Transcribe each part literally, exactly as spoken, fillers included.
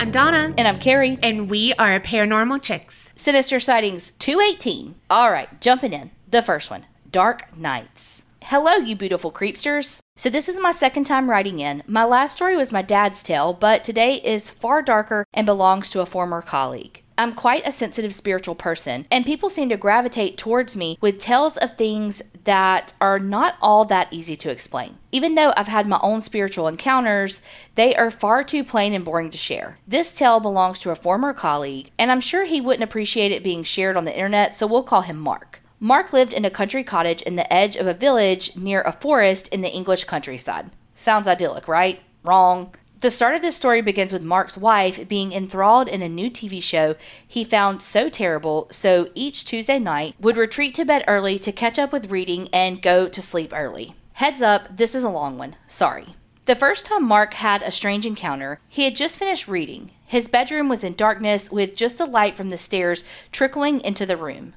I'm Donna. And I'm Carrie. And we are Paranormal Chicks. Sinister Sightings two eighteen. All right, jumping in. The first one, Dark Nights. Hello, you beautiful creepsters. So this is my second time writing in. My last story was my dad's tale, but today is far darker and belongs to a former colleague. I'm quite a sensitive spiritual person, and people seem to gravitate towards me with tales of things that are not all that easy to explain. Even though I've had my own spiritual encounters, they are far too plain and boring to share. This tale belongs to a former colleague, and I'm sure he wouldn't appreciate it being shared on the internet, so we'll call him Mark. Mark lived in a country cottage in the edge of a village near a forest in the English countryside. Sounds idyllic, right? Wrong. The start of this story begins with Mark's wife being enthralled in a new T V show he found so terrible, so each Tuesday night would retreat to bed early to catch up with reading and go to sleep early. Heads up, this is a long one. Sorry. The first time Mark had a strange encounter, he had just finished reading. His bedroom was in darkness with just the light from the stairs trickling into the room.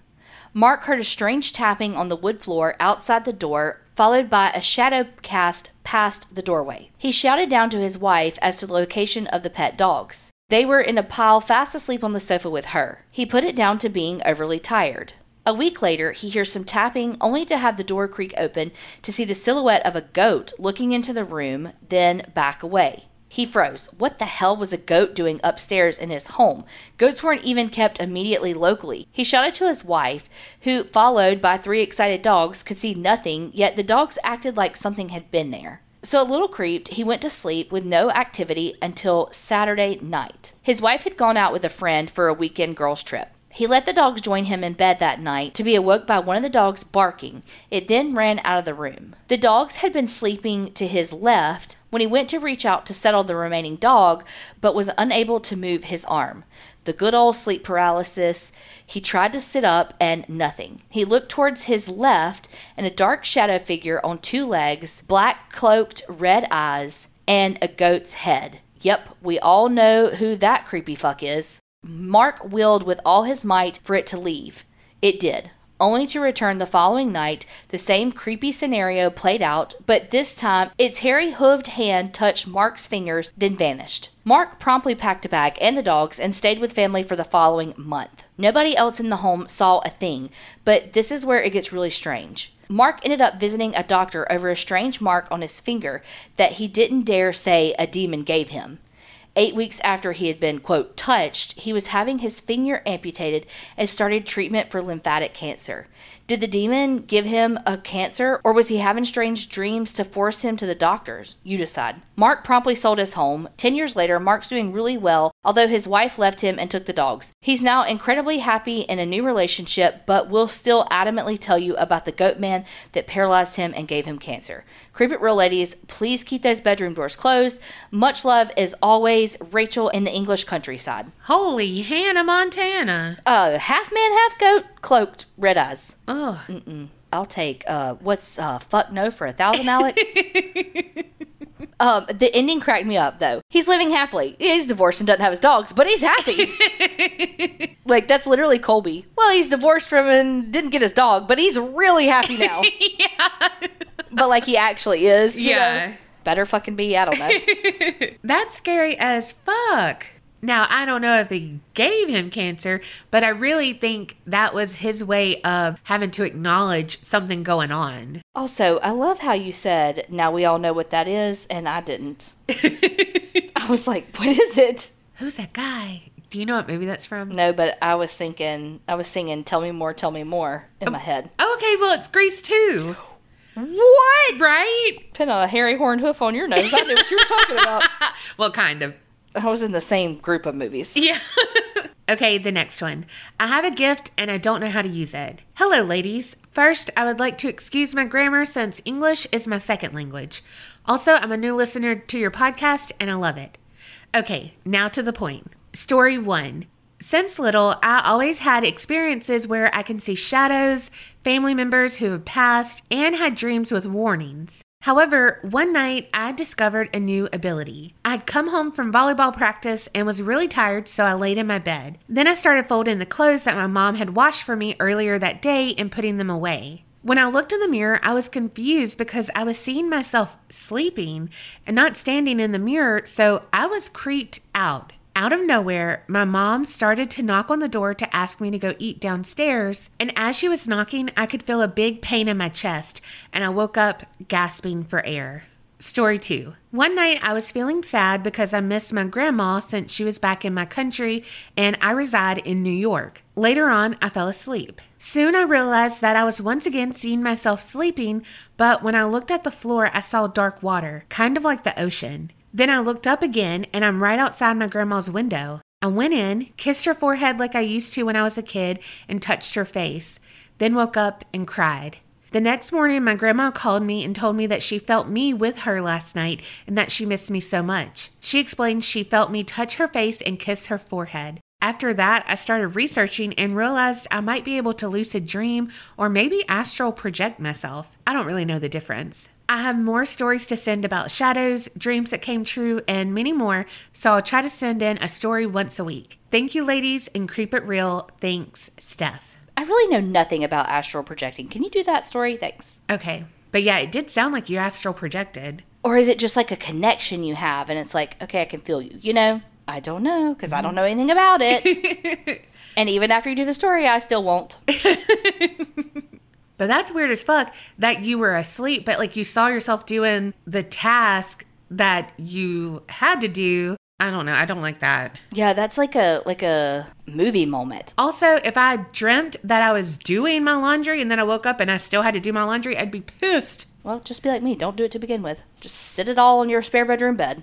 Mark heard a strange tapping on the wood floor outside the door, followed by a shadow cast past the doorway. He shouted down to his wife as to the location of the pet dogs. They were in a pile fast asleep on the sofa with her. He put it down to being overly tired. A week later, he hears some tapping, only to have the door creak open to see the silhouette of a goat looking into the room, then back away. He froze. What the hell was a goat doing upstairs in his home? Goats weren't even kept immediately locally. He shouted to his wife, who, followed by three excited dogs, could see nothing, yet the dogs acted like something had been there. So a little creeped, he went to sleep with no activity until Saturday night. His wife had gone out with a friend for a weekend girls' trip. He let the dogs join him in bed that night to be awoke by one of the dogs barking. It then ran out of the room. The dogs had been sleeping to his left when he went to reach out to settle the remaining dog, but was unable to move his arm. The good old sleep paralysis. He tried to sit up and nothing. He looked towards his left and a dark shadow figure on two legs, black cloaked, red eyes, and a goat's head. Yep, we all know who that creepy fuck is. Mark willed with all his might for it to leave. It did, only to return the following night. The same creepy scenario played out, but this time its hairy hooved hand touched Mark's fingers, then vanished. Mark promptly packed a bag and the dogs and stayed with family for the following month. Nobody else in the home saw a thing, but this is where it gets really strange. Mark ended up visiting a doctor over a strange mark on his finger that he didn't dare say a demon gave him. Eight weeks after he had been, quote, touched, he was having his finger amputated and started treatment for lymphatic cancer. Did the demon give him a cancer, or was he having strange dreams to force him to the doctors? You decide. Mark promptly sold his home. Ten years later, Mark's doing really well, although his wife left him and took the dogs. He's now incredibly happy in a new relationship, but will still adamantly tell you about the goat man that paralyzed him and gave him cancer. Creep it real, ladies. Please keep those bedroom doors closed. Much love, as always, Rachel in the English countryside. Holy Hannah Montana. Uh, half man, half goat, cloaked, red eyes. Ugh. Mm-mm. I'll take, uh, what's, uh, fuck no for a thousand, Alex? um, the ending cracked me up, though. He's living happily. He's divorced and doesn't have his dogs, but he's happy. Like, that's literally Colby. Well, he's divorced from and didn't get his dog, but he's really happy now. Yeah. But, like, he actually is, you yeah. know? Better fucking be, I don't know. That's scary as fuck. Now, I don't know if he gave him cancer, but I really think that was his way of having to acknowledge something going on. Also, I love how you said, now we all know what that is, and I didn't. I was like, what is it? Who's that guy? Do you know what movie that's from? No, but I was thinking, I was singing, tell me more, tell me more in oh, my head. Oh, okay, well, it's Grease two. What? Right? Pin a hairy horned hoof on your nose. I knew what you were talking about. Well, kind of. I was in the same group of movies. Yeah. Okay, the next one. I have a gift and I don't know how to use it. Hello, ladies. First, I would like to excuse my grammar since English is my second language. Also, I'm a new listener to your podcast and I love it. Okay, now to the point. Story one. Since little, I always had experiences where I can see shadows, family members who have passed, and had dreams with warnings. However, one night, I discovered a new ability. I'd come home from volleyball practice and was really tired, so I laid in my bed. Then I started folding the clothes that my mom had washed for me earlier that day and putting them away. When I looked in the mirror, I was confused because I was seeing myself sleeping and not standing in the mirror, so I was creeped out. Out of nowhere, my mom started to knock on the door to ask me to go eat downstairs, and as she was knocking, I could feel a big pain in my chest, and I woke up gasping for air. Story two. One night I was feeling sad because I missed my grandma since she was back in my country and I reside in New York. Later on, I fell asleep. Soon I realized that I was once again seeing myself sleeping, but when I looked at the floor, I saw dark water, kind of like the ocean. Then I looked up again, and I'm right outside my grandma's window. I went in, kissed her forehead like I used to when I was a kid, and touched her face. Then woke up and cried. The next morning, my grandma called me and told me that she felt me with her last night and that she missed me so much. She explained she felt me touch her face and kiss her forehead. After that, I started researching and realized I might be able to lucid dream or maybe astral project myself. I don't really know the difference. I have more stories to send about shadows, dreams that came true, and many more, so I'll try to send in a story once a week. Thank you, ladies, and keep it real. Thanks, Steph. I really know nothing about astral projecting. Can you do that story? Thanks. Okay. But yeah, it did sound like you astral projected. Or is it just like a connection you have, and it's like, okay, I can feel you, you know? I don't know, because mm-hmm. I don't know anything about it. And even after you do the story, I still won't. But that's weird as fuck that you were asleep, but like you saw yourself doing the task that you had to do. I don't know. I don't like that. Yeah, that's like a like a movie moment. Also, if I dreamt that I was doing my laundry and then I woke up and I still had to do my laundry, I'd be pissed. Well, just be like me. Don't do it to begin with. Just sit it all on your spare bedroom bed.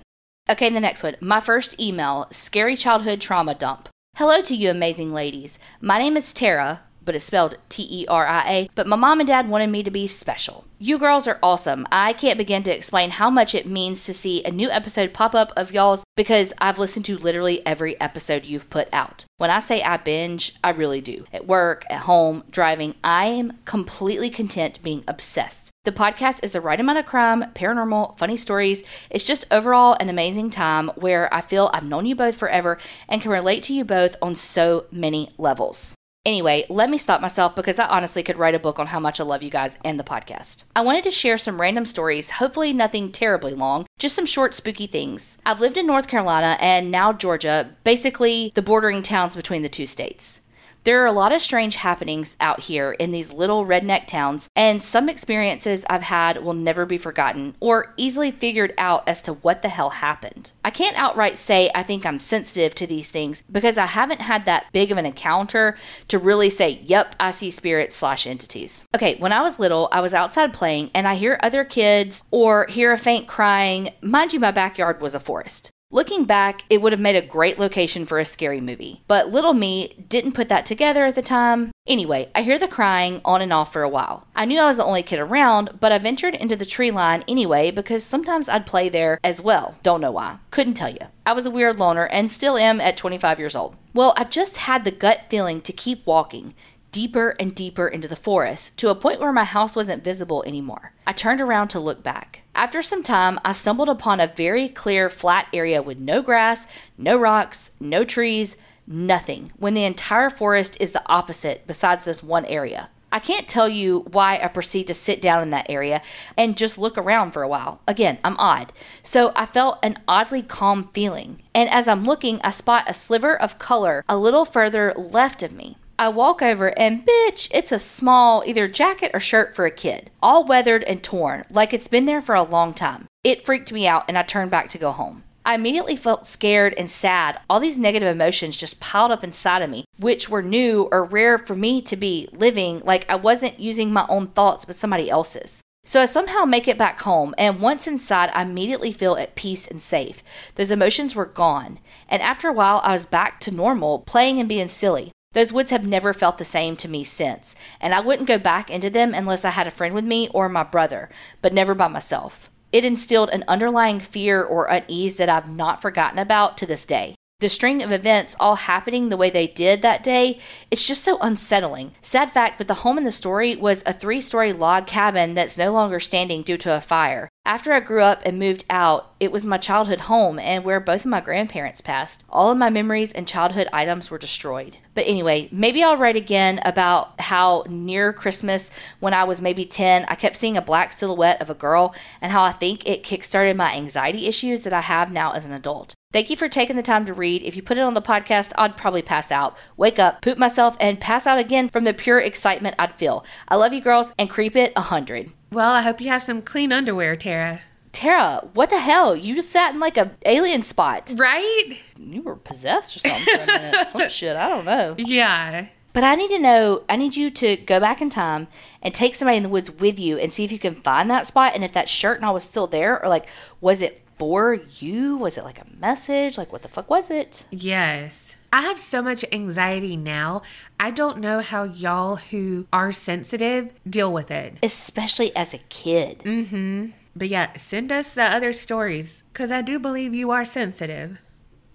Okay, the next one. My first email, Scary Childhood Trauma Dump. Hello to you amazing ladies. My name is Tara, but it's spelled T E R I A, but my mom and dad wanted me to be special. You girls are awesome. I can't begin to explain how much it means to see a new episode pop up of y'all's because I've listened to literally every episode you've put out. When I say I binge, I really do. At work, at home, driving, I am completely content being obsessed. The podcast is the right amount of crime, paranormal, funny stories. It's just overall an amazing time where I feel I've known you both forever and can relate to you both on so many levels. Anyway, let me stop myself because I honestly could write a book on how much I love you guys and the podcast. I wanted to share some random stories, hopefully nothing terribly long, just some short spooky things. I've lived in North Carolina and now Georgia, basically the bordering towns between the two states. There are a lot of strange happenings out here in these little redneck towns, and some experiences I've had will never be forgotten or easily figured out as to what the hell happened. I can't outright say I think I'm sensitive to these things because I haven't had that big of an encounter to really say, yep, I see spirits slash entities. Okay, when I was little, I was outside playing and I hear other kids or hear a faint crying. Mind you, my backyard was a forest. Looking back, it would have made a great location for a scary movie, but little me didn't put that together at the time. Anyway, I hear the crying on and off for a while. I knew I was the only kid around, but I ventured into the tree line anyway because sometimes I'd play there as well. Don't know why. Couldn't tell you. I was a weird loner and still am at twenty-five years old. Well, I just had the gut feeling to keep walking, deeper and deeper into the forest, to a point where my house wasn't visible anymore. I turned around to look back. After some time, I stumbled upon a very clear, flat area with no grass, no rocks, no trees, nothing, when the entire forest is the opposite besides this one area. I can't tell you why I proceed to sit down in that area and just look around for a while. Again, I'm odd. So I felt an oddly calm feeling. And as I'm looking, I spot a sliver of color a little further left of me. I walk over and bitch, it's a small either jacket or shirt for a kid, all weathered and torn, like it's been there for a long time. It freaked me out and I turned back to go home. I immediately felt scared and sad. All these negative emotions just piled up inside of me, which were new or rare for me to be living, like I wasn't using my own thoughts but somebody else's. So I somehow make it back home, and once inside, I immediately feel at peace and safe. Those emotions were gone, and after a while, I was back to normal, playing and being silly. Those woods have never felt the same to me since, and I wouldn't go back into them unless I had a friend with me or my brother, but never by myself. It instilled an underlying fear or unease that I've not forgotten about to this day. The string of events all happening the way they did that day, it's just so unsettling. Sad fact, but the home in the story was a three-story log cabin that's no longer standing due to a fire. After I grew up and moved out, it was my childhood home and where both of my grandparents passed. All of my memories and childhood items were destroyed. But anyway, maybe I'll write again about how near Christmas, when I was maybe ten, I kept seeing a black silhouette of a girl and how I think it kickstarted my anxiety issues that I have now as an adult. Thank you for taking the time to read. If you put it on the podcast, I'd probably pass out, wake up, poop myself, and pass out again from the pure excitement I'd feel. I love you girls, and creep it a hundred. Well, I hope you have some clean underwear, Tara. Tara, what the hell? You just sat in like a alien spot. Right? You were possessed or something for a minute. Some shit, I don't know. Yeah. But I need to know, I need you to go back in time and take somebody in the woods with you and see if you can find that spot and if that shirt and all was still there, or like, was it for you? Was it like a message? Like, what the fuck was it? Yes. I have so much anxiety now. I don't know how y'all who are sensitive deal with it. Especially as a kid. Mm-hmm. But yeah, send us the other stories, because I do believe you are sensitive.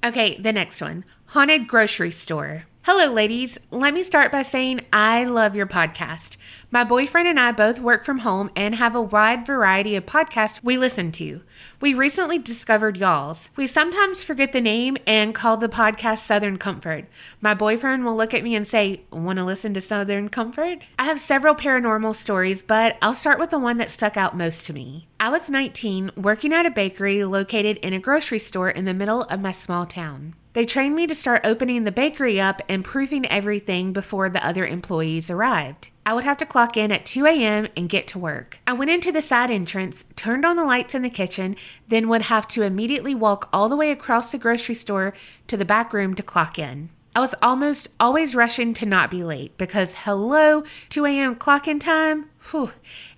Okay, the next one. Haunted grocery store. Hello, ladies. Let me start by saying I love your podcast. My boyfriend and I both work from home and have a wide variety of podcasts we listen to. We recently discovered y'all's. We sometimes forget the name and call the podcast Southern Comfort. My boyfriend will look at me and say, want to listen to Southern Comfort? I have several paranormal stories, but I'll start with the one that stuck out most to me. I was nineteen, working at a bakery located in a grocery store in the middle of my small town. They trained me to start opening the bakery up and proofing everything before the other employees arrived. I would have to clock in at two a.m. and get to work. I went into the side entrance, turned on the lights in the kitchen, then would have to immediately walk all the way across the grocery store to the back room to clock in. I was almost always rushing to not be late because, hello, two a.m. clock in time? Whew.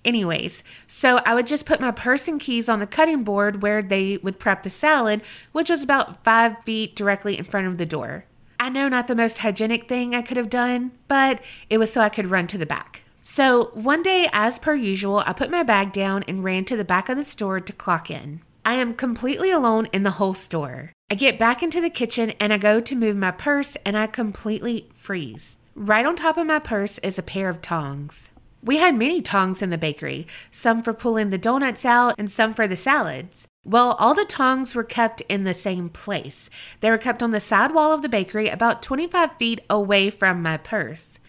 Anyways, so I would just put my purse and keys on the cutting board where they would prep the salad, which was about five feet directly in front of the door. I know, not the most hygienic thing I could have done, but it was so I could run to the back. So one day, as per usual, I put my bag down and ran to the back of the store to clock in. I am completely alone in the whole store. I get back into the kitchen and I go to move my purse and I completely freeze. Right on top of my purse is a pair of tongs. We had many tongs in the bakery, some for pulling the donuts out and some for the salads. Well, all the tongs were kept in the same place. They were kept on the side wall of the bakery about twenty-five feet away from my purse.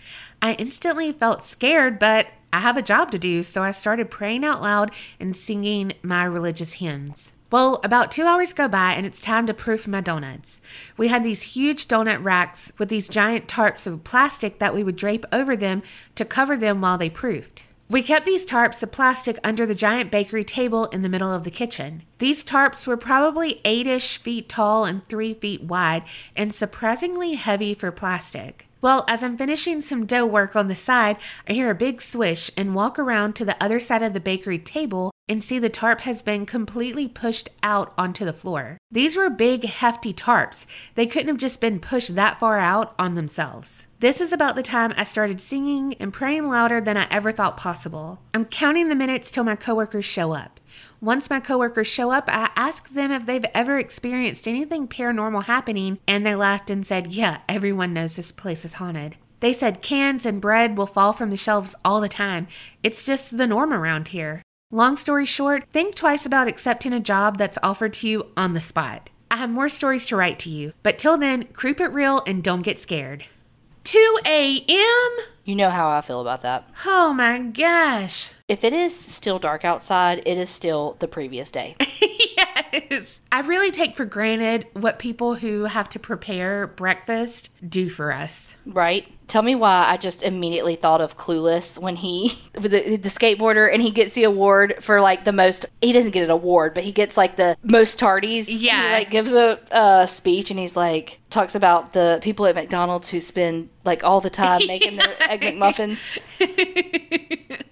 I instantly felt scared, but I have a job to do, so I started praying out loud and singing my religious hymns. Well, about two hours go by and it's time to proof my donuts. We had these huge donut racks with these giant tarps of plastic that we would drape over them to cover them while they proofed. We kept these tarps of plastic under the giant bakery table in the middle of the kitchen. These tarps were probably eight-ish feet tall and three feet wide and surprisingly heavy for plastic. Well, as I'm finishing some dough work on the side, I hear a big swish and walk around to the other side of the bakery table and see the tarp has been completely pushed out onto the floor. These were big, hefty tarps. They couldn't have just been pushed that far out on themselves. This is about the time I started singing and praying louder than I ever thought possible. I'm counting the minutes till my coworkers show up. Once my coworkers show up, I ask them if they've ever experienced anything paranormal happening, and they laughed and said, yeah, everyone knows this place is haunted. They said cans and bread will fall from the shelves all the time. It's just the norm around here. Long story short, think twice about accepting a job that's offered to you on the spot. I have more stories to write to you, but till then, creep it real and don't get scared. two a.m.? You know how I feel about that. Oh my gosh. If it is still dark outside, it is still the previous day. Yes. I really take for granted what people who have to prepare breakfast do for us. Right? Tell me why I just immediately thought of Clueless when he, the, the skateboarder, and he gets the award for like the most, he doesn't get an award, but he gets like the most tardies. Yeah. He like gives a uh, speech and he's like, talks about the people at McDonald's who spend like all the time making their Egg McMuffins.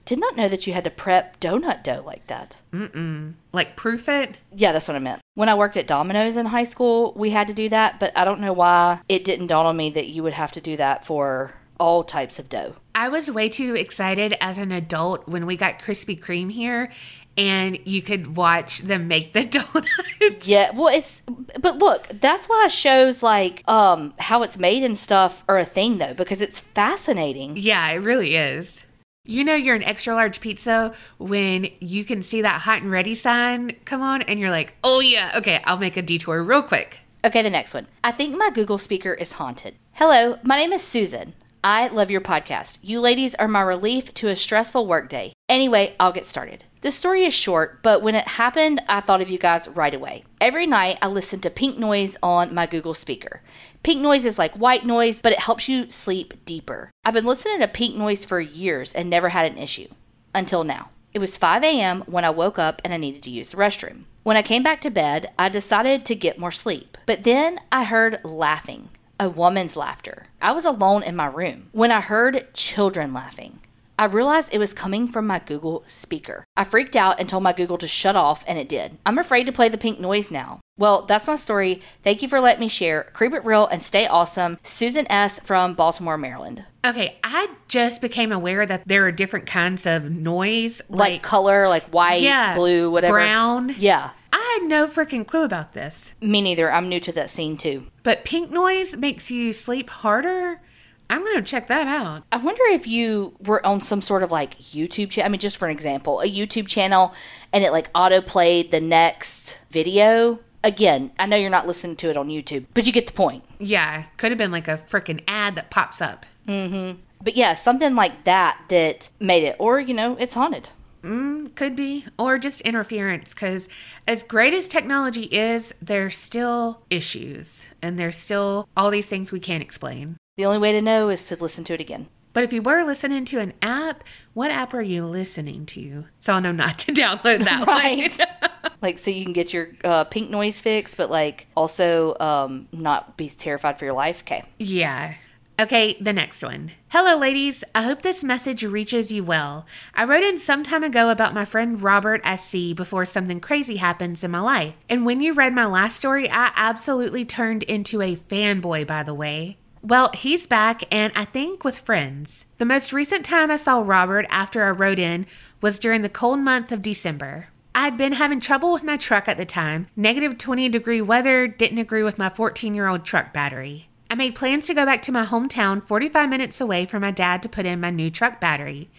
Did not know that you had to prep donut dough like that. Mm-mm. Like proof it? Yeah, that's what I meant. When I worked at Domino's in high school, we had to do that, but I don't know why it didn't dawn on me that you would have to do that for all types of dough. I was way too excited as an adult when we got Krispy Kreme here, and you could watch them make the donuts. Yeah, well, it's, but look, that's why shows like um, How It's Made and stuff are a thing, though, because it's fascinating. Yeah, it really is. You know you're an extra large pizza when you can see that hot and ready sign come on and you're like, oh yeah, okay, I'll make a detour real quick. Okay, the next one. I think my Google speaker is haunted. Hello, my name is Susan. I love your podcast. You ladies are my relief to a stressful workday. Anyway, I'll get started. This story is short, but when it happened, I thought of you guys right away. Every night, I listen to pink noise on my Google speaker. Pink noise is like white noise, but it helps you sleep deeper. I've been listening to pink noise for years and never had an issue. Until now. It was five a.m. when I woke up and I needed to use the restroom. When I came back to bed, I decided to get more sleep. But then I heard laughing. A woman's laughter. I was alone in my room when I heard children laughing. I realized it was coming from my Google speaker. I freaked out and told my Google to shut off, and it did. I'm afraid to play the pink noise now. Well, that's my story. Thank you for letting me share. Creep it real and stay awesome. Susan S. from Baltimore, Maryland. Okay, I just became aware that there are different kinds of noise. Like, like color, like white, yeah, blue, whatever. Brown. Yeah. I had no freaking clue about this. Me neither. I'm new to that scene too. But pink noise makes you sleep harder? I'm going to check that out. I wonder if you were on some sort of like YouTube channel. I mean, just for an example, a YouTube channel, and it like auto played the next video. Again, I know you're not listening to it on YouTube, but you get the point. Yeah. Could have been like a freaking ad that pops up. Mm-hmm. But yeah, something like that that made it. Or, you know, it's haunted. Mm, could be. Or just interference. Because as great as technology is, there's still issues. And there's still all these things we can't explain. The only way to know is to listen to it again. But if you were listening to an app, what app are you listening to? So I know not to download that right. one. Like, so you can get your uh, pink noise fix, but like also um, not be terrified for your life. Okay. Yeah. Okay, the next one. Hello, ladies. I hope this message reaches you well. I wrote in some time ago about my friend Robert I see before something crazy happens in my life. And when you read my last story, I absolutely turned into a fanboy, by the way. Well, he's back, and I think with friends. The most recent time I saw Robert after I rode in was during the cold month of December. I'd been having trouble with my truck at the time. Negative twenty degree weather didn't agree with my fourteen-year-old truck battery. I made plans to go back to my hometown forty-five minutes away from my dad to put in my new truck battery.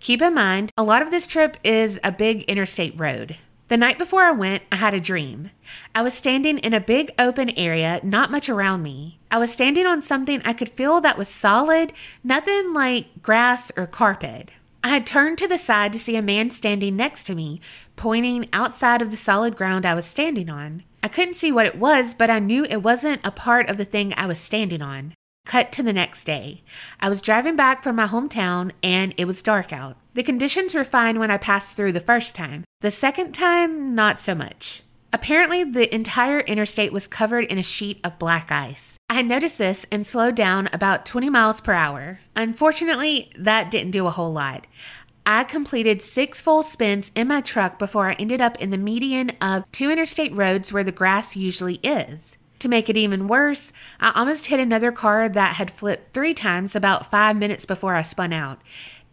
Keep in mind, a lot of this trip is a big interstate road. The night before I went, I had a dream. I was standing in a big open area, not much around me. I was standing on something I could feel that was solid, nothing like grass or carpet. I had turned to the side to see a man standing next to me, pointing outside of the solid ground I was standing on. I couldn't see what it was, but I knew it wasn't a part of the thing I was standing on. Cut to the next day. I was driving back from my hometown, and it was dark out. The conditions were fine when I passed through the first time. The second time, not so much. Apparently, the entire interstate was covered in a sheet of black ice. I had noticed this and slowed down about twenty miles per hour. Unfortunately, that didn't do a whole lot. I completed six full spins in my truck before I ended up in the median of two interstate roads where the grass usually is. To make it even worse, I almost hit another car that had flipped three times about five minutes before I spun out.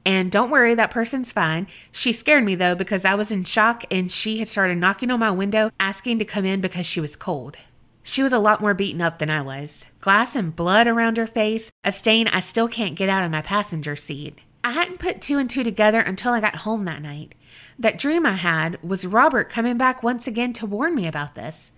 And don't worry, that person's fine. She scared me though because I was in shock and she had started knocking on my window asking to come in because she was cold. She was a lot more beaten up than I was. Glass and blood around her face, a stain I still can't get out of my passenger seat. I hadn't put two and two together until I got home that night. That dream I had was Robert coming back once again to warn me about this.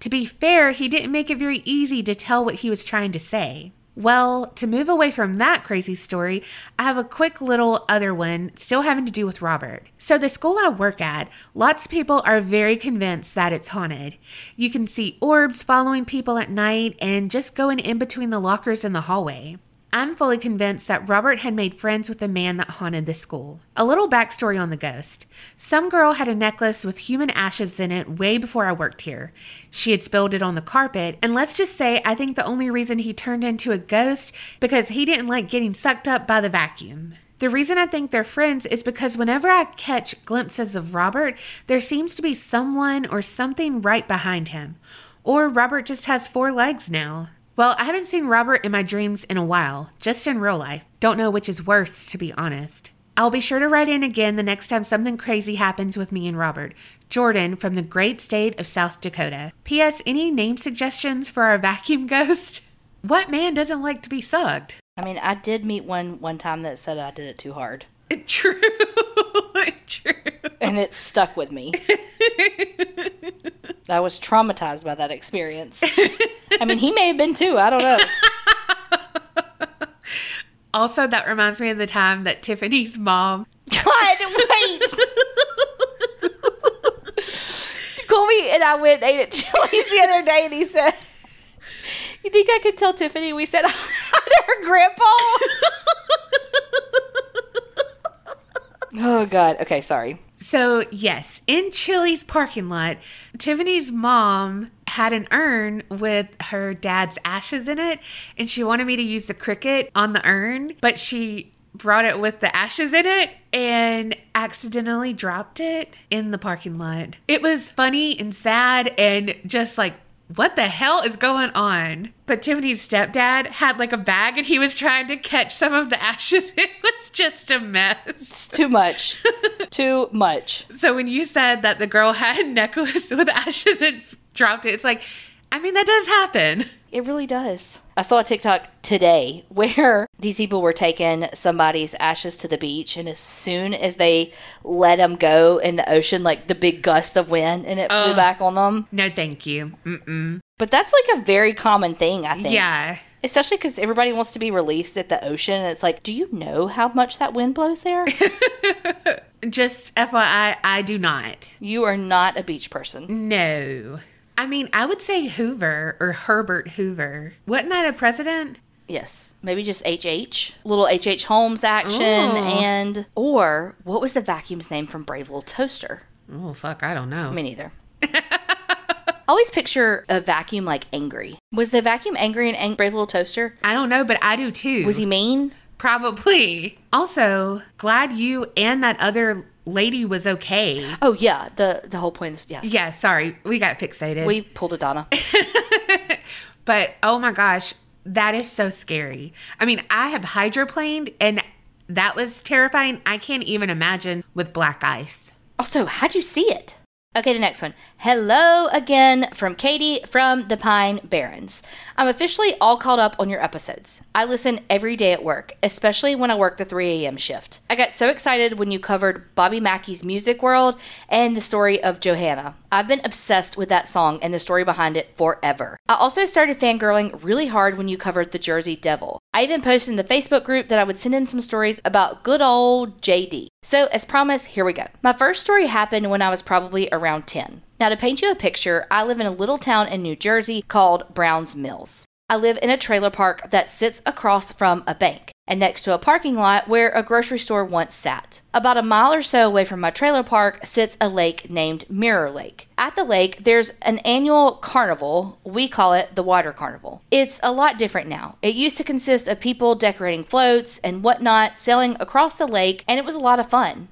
To be fair, he didn't make it very easy to tell what he was trying to say. Well, to move away from that crazy story, I have a quick little other one still having to do with Robert. So the school I work at, lots of people are very convinced that it's haunted. You can see orbs following people at night and just going in between the lockers in the hallway. I'm fully convinced that Robert had made friends with the man that haunted the school. A little backstory on the ghost. Some girl had a necklace with human ashes in it way before I worked here. She had spilled it on the carpet, and let's just say I think the only reason he turned into a ghost because he didn't like getting sucked up by the vacuum. The reason I think they're friends is because whenever I catch glimpses of Robert, there seems to be someone or something right behind him. Or Robert just has four legs now. Well, I haven't seen Robert in my dreams in a while, just in real life. Don't know which is worse, to be honest. I'll be sure to write in again the next time something crazy happens with me and Robert. Jordan from the great state of South Dakota. P S. Any name suggestions for our vacuum ghost? What man doesn't like to be sucked? I mean, I did meet one one time that said I did it too hard. True. True. And it stuck with me. I was traumatized by that experience. I mean, he may have been too. I don't know. Also, that reminds me of the time that Tiffany's mom... God, wait. Colby and I went and ate at Chili's the other day, and he said, "You think I could tell Tiffany we said hi to her grandpa?" Oh, God. Okay, sorry. So, yes, in Chili's parking lot, Tiffany's mom had an urn with her dad's ashes in it, and she wanted me to use the cricket on the urn, but she brought it with the ashes in it and accidentally dropped it in the parking lot. It was funny and sad and just like, what the hell is going on? But Tiffany's stepdad had like a bag and he was trying to catch some of the ashes. It was just a mess. It's too much. Too much. So when you said that the girl had a necklace with ashes and dropped it, it's like, I mean, that does happen. It really does. I saw a TikTok today where these people were taking somebody's ashes to the beach, and as soon as they let them go in the ocean, like the big gust of wind, and it oh, flew back on them. No, thank you. Mm-mm. But that's like a very common thing, I think. Yeah. Especially because everybody wants to be released at the ocean. And it's like, do you know how much that wind blows there? Just F Y I, I do not. You are not a beach person. No. I mean, I would say Hoover or Herbert Hoover. Wasn't that a president? Yes. Maybe just H H. Little H H Holmes action. Ooh. And, or what was the vacuum's name from Brave Little Toaster? Oh, fuck. I don't know. Me neither. I always picture a vacuum like angry. Was the vacuum angry in ang- Brave Little Toaster? I don't know, but I do too. Was he mean? Probably. Also, glad you and that other lady was okay. Oh, yeah. The the whole point is, yes. Yeah, sorry. We got fixated. We pulled a Donna. But, oh my gosh, that is so scary. I mean, I have hydroplaned, and that was terrifying. I can't even imagine with black ice. Also, how'd you see it? Okay, the next one. Hello again from Katie from the Pine Barrens. I'm officially all caught up on your episodes. I listen every day at work, especially when I work the three a.m. shift. I got so excited when you covered Bobby Mackey's Music World and the story of Johanna. I've been obsessed with that song and the story behind it forever. I also started fangirling really hard when you covered the Jersey Devil. I even posted in the Facebook group that I would send in some stories about good old J D. So, as promised, here we go. My first story happened when I was probably around ten. Now, to paint you a picture, I live in a little town in New Jersey called Brown's Mills. I live in a trailer park that sits across from a bank and next to a parking lot where a grocery store once sat. About a mile or so away from my trailer park sits a lake named Mirror Lake. At the lake, there's an annual carnival. We call it the Water Carnival. It's a lot different now. It used to consist of people decorating floats and whatnot, sailing across the lake, and it was a lot of fun.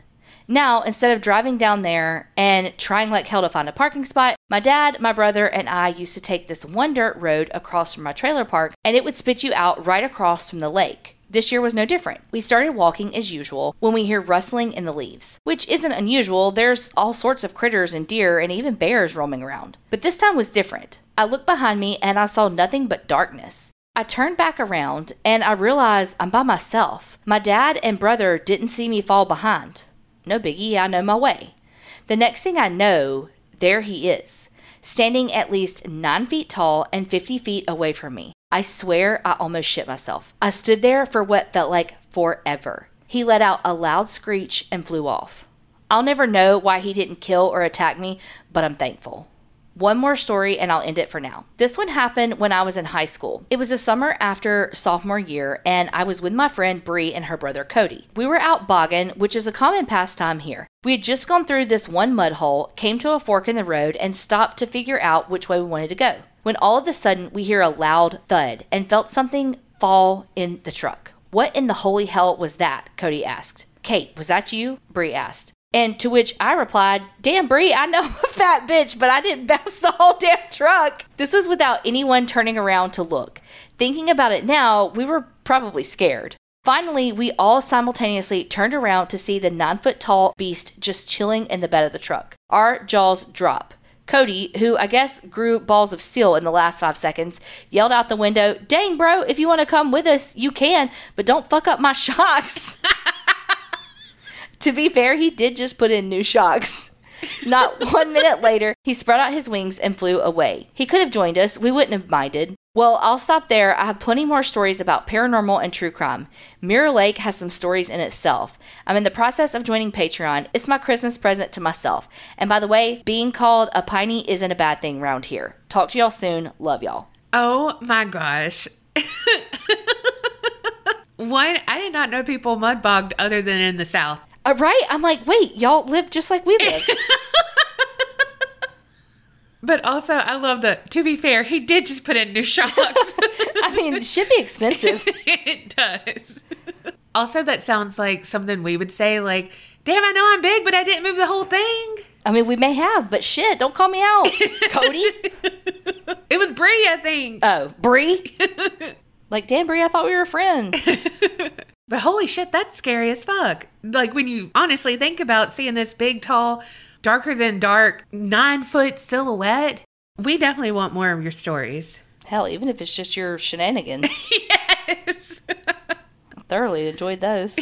Now, instead of driving down there and trying like hell to find a parking spot, my dad, my brother, and I used to take this one dirt road across from my trailer park, and it would spit you out right across from the lake. This year was no different. We started walking as usual when we hear rustling in the leaves, which isn't unusual. There's all sorts of critters and deer and even bears roaming around. But this time was different. I looked behind me and I saw nothing but darkness. I turned back around and I realized I'm by myself. My dad and brother didn't see me fall behind. No biggie, I know my way. The next thing I know, there he is, standing at least nine feet tall and fifty feet away from me. I swear I almost shit myself. I stood there for what felt like forever. He let out a loud screech and flew off. I'll never know why he didn't kill or attack me, but I'm thankful. One more story and I'll end it for now. This one happened when I was in high school. It was the summer after sophomore year, and I was with my friend Bree and her brother Cody. We were out bogging, which is a common pastime here. We had just gone through this one mud hole, came to a fork in the road, and stopped to figure out which way we wanted to go. When all of a sudden we hear a loud thud and felt something fall in the truck. "What in the holy hell was that?" Cody asked. "Kate, was that you?" Bree asked. And to which I replied, "Damn, Bree, I know I'm a fat bitch, but I didn't bounce the whole damn truck." This was without anyone turning around to look. Thinking about it now, we were probably scared. Finally, we all simultaneously turned around to see the nine-foot-tall beast just chilling in the bed of the truck. Our jaws drop. Cody, who I guess grew balls of steel in the last five seconds, yelled out the window, "Dang, bro, if you want to come with us, you can, but don't fuck up my shocks." To be fair, he did just put in new shocks. Not one minute later, he spread out his wings and flew away. He could have joined us. We wouldn't have minded. Well, I'll stop there. I have plenty more stories about paranormal and true crime. Mirror Lake has some stories in itself. I'm in the process of joining Patreon. It's my Christmas present to myself. And by the way, being called a piney isn't a bad thing around here. Talk to y'all soon. Love y'all. Oh my gosh. One, I did not know people mud bogged other than in the South. Uh, right? I'm like, wait, y'all live just like we live. But also, I love the, to be fair, he did just put in new shocks. I mean, it should be expensive. It does. Also, that sounds like something we would say, like, damn, I know I'm big, but I didn't move the whole thing. I mean, we may have, but shit, don't call me out, Cody. It was Bree, I think. Oh, Bree? Like, damn, Bree, I thought we were friends. But holy shit, that's scary as fuck. Like, when you honestly think about seeing this big, tall, darker than dark, nine foot silhouette. We definitely want more of your stories. Hell, even if it's just your shenanigans. Yes. I thoroughly enjoyed those.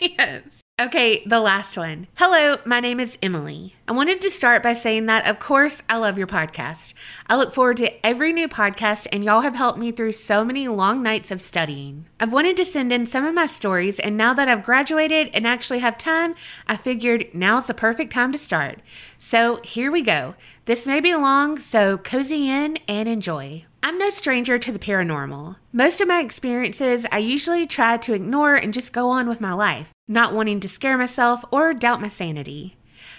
Yes. Okay, the last one. Hello, my name is Emily. I wanted to start by saying that, of course, I love your podcast. I look forward to every new podcast, and y'all have helped me through so many long nights of studying. I've wanted to send in some of my stories, and now that I've graduated and actually have time, I figured now's the perfect time to start. So here we go. This may be long, so cozy in and enjoy. I'm no stranger to the paranormal. Most of my experiences I usually try to ignore and just go on with my life, not wanting to scare myself or doubt my sanity.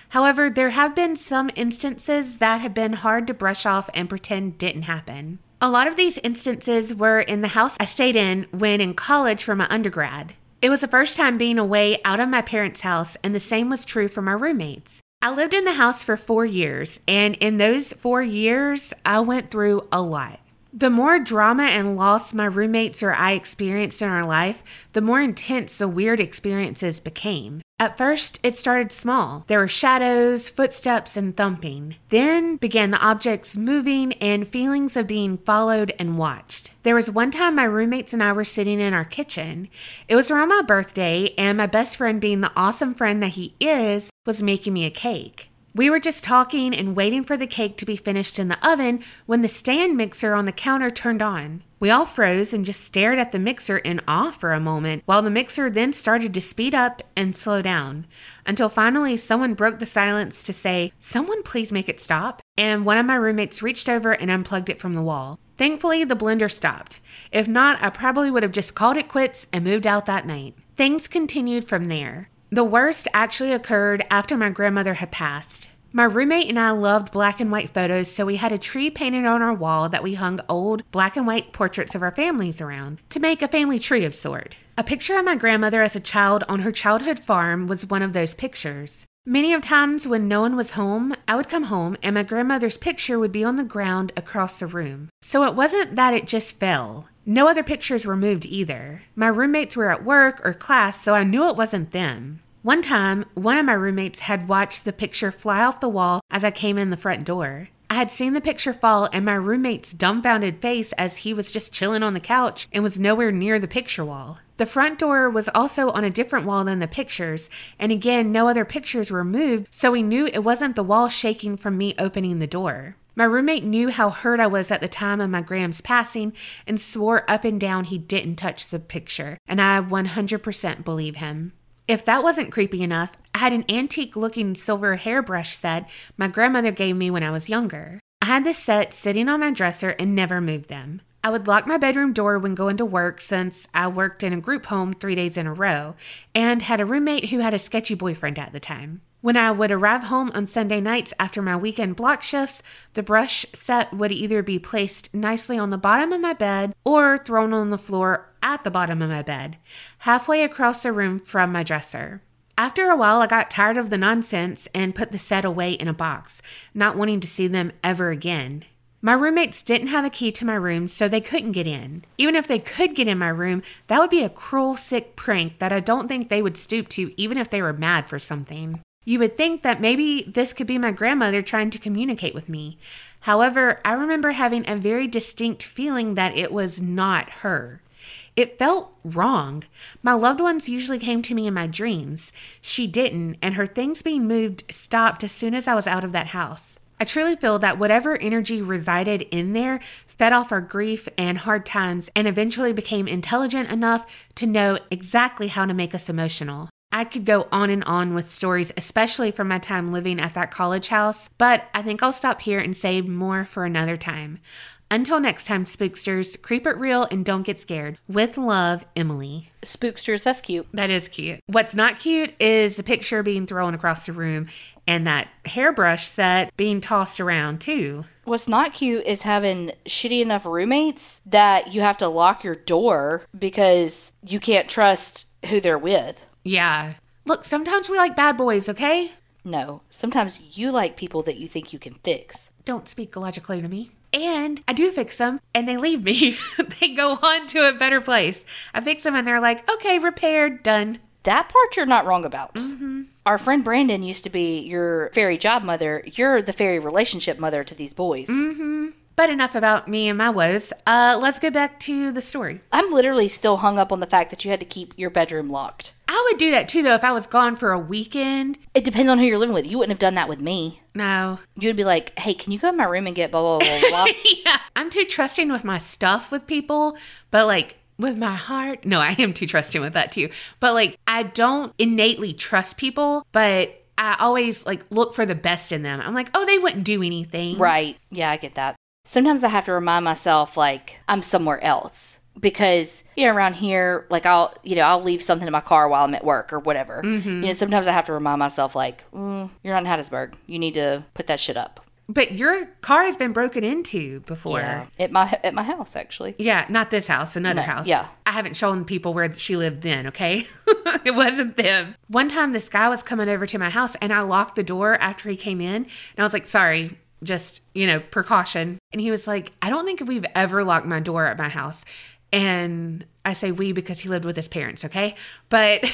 However, there have been some instances that have been hard to brush off and pretend didn't happen. A lot of these instances were in the house I stayed in when in college for my undergrad. It was the first time being away out of my parents' house, and the same was true for my roommates. I lived in the house for four years, and in those four years, I went through a lot. The more drama and loss my roommates or I experienced in our life, the more intense the weird experiences became. At first, it started small. There were shadows, footsteps, and thumping. Then began the objects moving and feelings of being followed and watched. There was one time my roommates and I were sitting in our kitchen. It was around my birthday, and my best friend, being the awesome friend that he is, was making me a cake. We were just talking and waiting for the cake to be finished in the oven when the stand mixer on the counter turned on. We all froze and just stared at the mixer in awe for a moment, while the mixer then started to speed up and slow down, until finally someone broke the silence to say, "Someone please make it stop," and one of my roommates reached over and unplugged it from the wall. Thankfully, the blender stopped. If not, I probably would have just called it quits and moved out that night. Things continued from there. The worst actually occurred after my grandmother had passed. My roommate and I loved black and white photos, so we had a tree painted on our wall that we hung old black and white portraits of our families around to make a family tree of sort. A picture of my grandmother as a child on her childhood farm was one of those pictures. Many of times when no one was home, I would come home and my grandmother's picture would be on the ground across the room. So it wasn't that it just fell. No other pictures were moved either. My roommates were at work or class, so I knew it wasn't them. One time, one of my roommates had watched the picture fly off the wall as I came in the front door. I had seen the picture fall and my roommate's dumbfounded face as he was just chilling on the couch and was nowhere near the picture wall. The front door was also on a different wall than the pictures, and again, no other pictures were moved, so we knew it wasn't the wall shaking from me opening the door. My roommate knew how hurt I was at the time of my Graham's passing and swore up and down he didn't touch the picture, and I one hundred percent believe him. If that wasn't creepy enough, I had an antique-looking silver hairbrush set my grandmother gave me when I was younger. I had this set sitting on my dresser and never moved them. I would lock my bedroom door when going to work, since I worked in a group home three days in a row and had a roommate who had a sketchy boyfriend at the time. When I would arrive home on Sunday nights after my weekend block shifts, the brush set would either be placed nicely on the bottom of my bed or thrown on the floor at the bottom of my bed, halfway across the room from my dresser. After a while, I got tired of the nonsense and put the set away in a box, not wanting to see them ever again. My roommates didn't have a key to my room, so they couldn't get in. Even if they could get in my room, that would be a cruel, sick prank that I don't think they would stoop to, even if they were mad for something. You would think that maybe this could be my grandmother trying to communicate with me. However, I remember having a very distinct feeling that it was not her. It felt wrong. My loved ones usually came to me in my dreams. She didn't, and her things being moved stopped as soon as I was out of that house. I truly feel that whatever energy resided in there fed off our grief and hard times and eventually became intelligent enough to know exactly how to make us emotional. I could go on and on with stories, especially from my time living at that college house, but I think I'll stop here and save more for another time. Until next time, spooksters, creep it real and don't get scared. With love, Emily. Spooksters, that's cute. That is cute. What's not cute is the picture being thrown across the room and that hairbrush set being tossed around too. What's not cute is having shitty enough roommates that you have to lock your door because you can't trust who they're with. Yeah. Look, sometimes we like bad boys, okay? No, sometimes you like people that you think you can fix. Don't speak logically to me. And I do fix them, and they leave me. They go on to a better place. I fix them, and they're like, okay, repaired, done. That part you're not wrong about. Mm-hmm. Our friend Brandon used to be your fairy job mother. You're the fairy relationship mother to these boys. Mm-hmm. But enough about me and my woes. Uh, let's get back to the story. I'm literally still hung up on the fact that you had to keep your bedroom locked. I would do that too, though, if I was gone for a weekend. It depends on who you're living with. You wouldn't have done that with me. No. You'd be like, hey, can you go in my room and get blah, blah, blah, blah? Yeah. I'm too trusting with my stuff with people, but like with my heart. No, I am too trusting with that too. But like I don't innately trust people, but I always like look for the best in them. I'm like, oh, they wouldn't do anything. Right. Yeah, I get that. Sometimes I have to remind myself, like, I'm somewhere else because, you know, around here, like, I'll, you know, I'll leave something in my car while I'm at work or whatever. Mm-hmm. You know, sometimes I have to remind myself, like, mm, you're not in Hattiesburg. You need to put that shit up. But your car has been broken into before. Yeah, at my at my house, actually. Yeah, not this house, another no, house. Yeah. I haven't shown people where she lived then, okay? It wasn't them. One time, this guy was coming over to my house, and I locked the door after he came in, and I was like, sorry. Just, you know, precaution. And he was like, I don't think we've ever locked my door at my house. And I say we because he lived with his parents, okay? But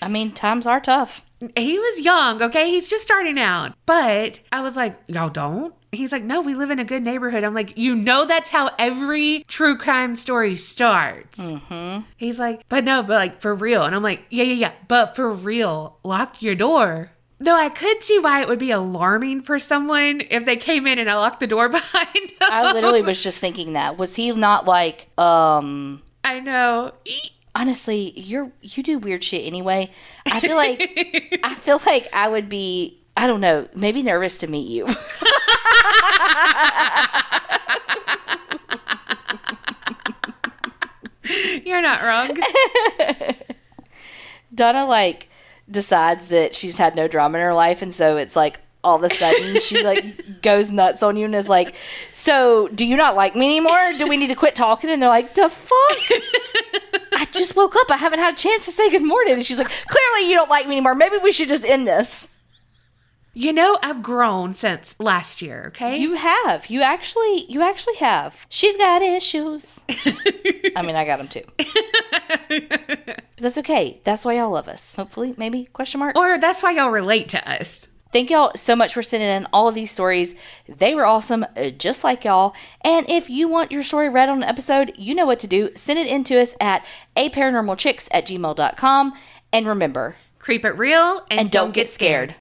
I mean, times are tough. He was young, okay? He's just starting out. But I was like, y'all don't? He's like, no, we live in a good neighborhood. I'm like, you know, that's how every true crime story starts. Mm-hmm. He's like, but no, but like for real. And I'm like, yeah, yeah, yeah. But for real, lock your door. Though I could see why it would be alarming for someone if they came in and I locked the door behind them. I literally was just thinking that. Was he not like, um... I know. Honestly, you're you do weird shit anyway. I feel like, I feel like I would be, I don't know, maybe nervous to meet you. You're not wrong. Donna, like... decides that she's had no drama in her life, and so it's like all of a sudden she like goes nuts on you and is like, so do you not like me anymore? Do we need to quit talking? And they're like, the fuck? I just woke up. I haven't had a chance to say good morning. And she's like, clearly you don't like me anymore. Maybe we should just end this. You know, I've grown since last year, okay? You have. You actually you actually have. She's got issues. I mean, I got them too. But that's okay. That's why y'all love us. Hopefully, maybe, question mark. Or that's why y'all relate to us. Thank y'all so much for sending in all of these stories. They were awesome, just like y'all. And if you want your story read on an episode, you know what to do. Send it in to us at a paranormal chicks at gmail dot com. And remember, creep it real and, and don't, don't get scared. scared.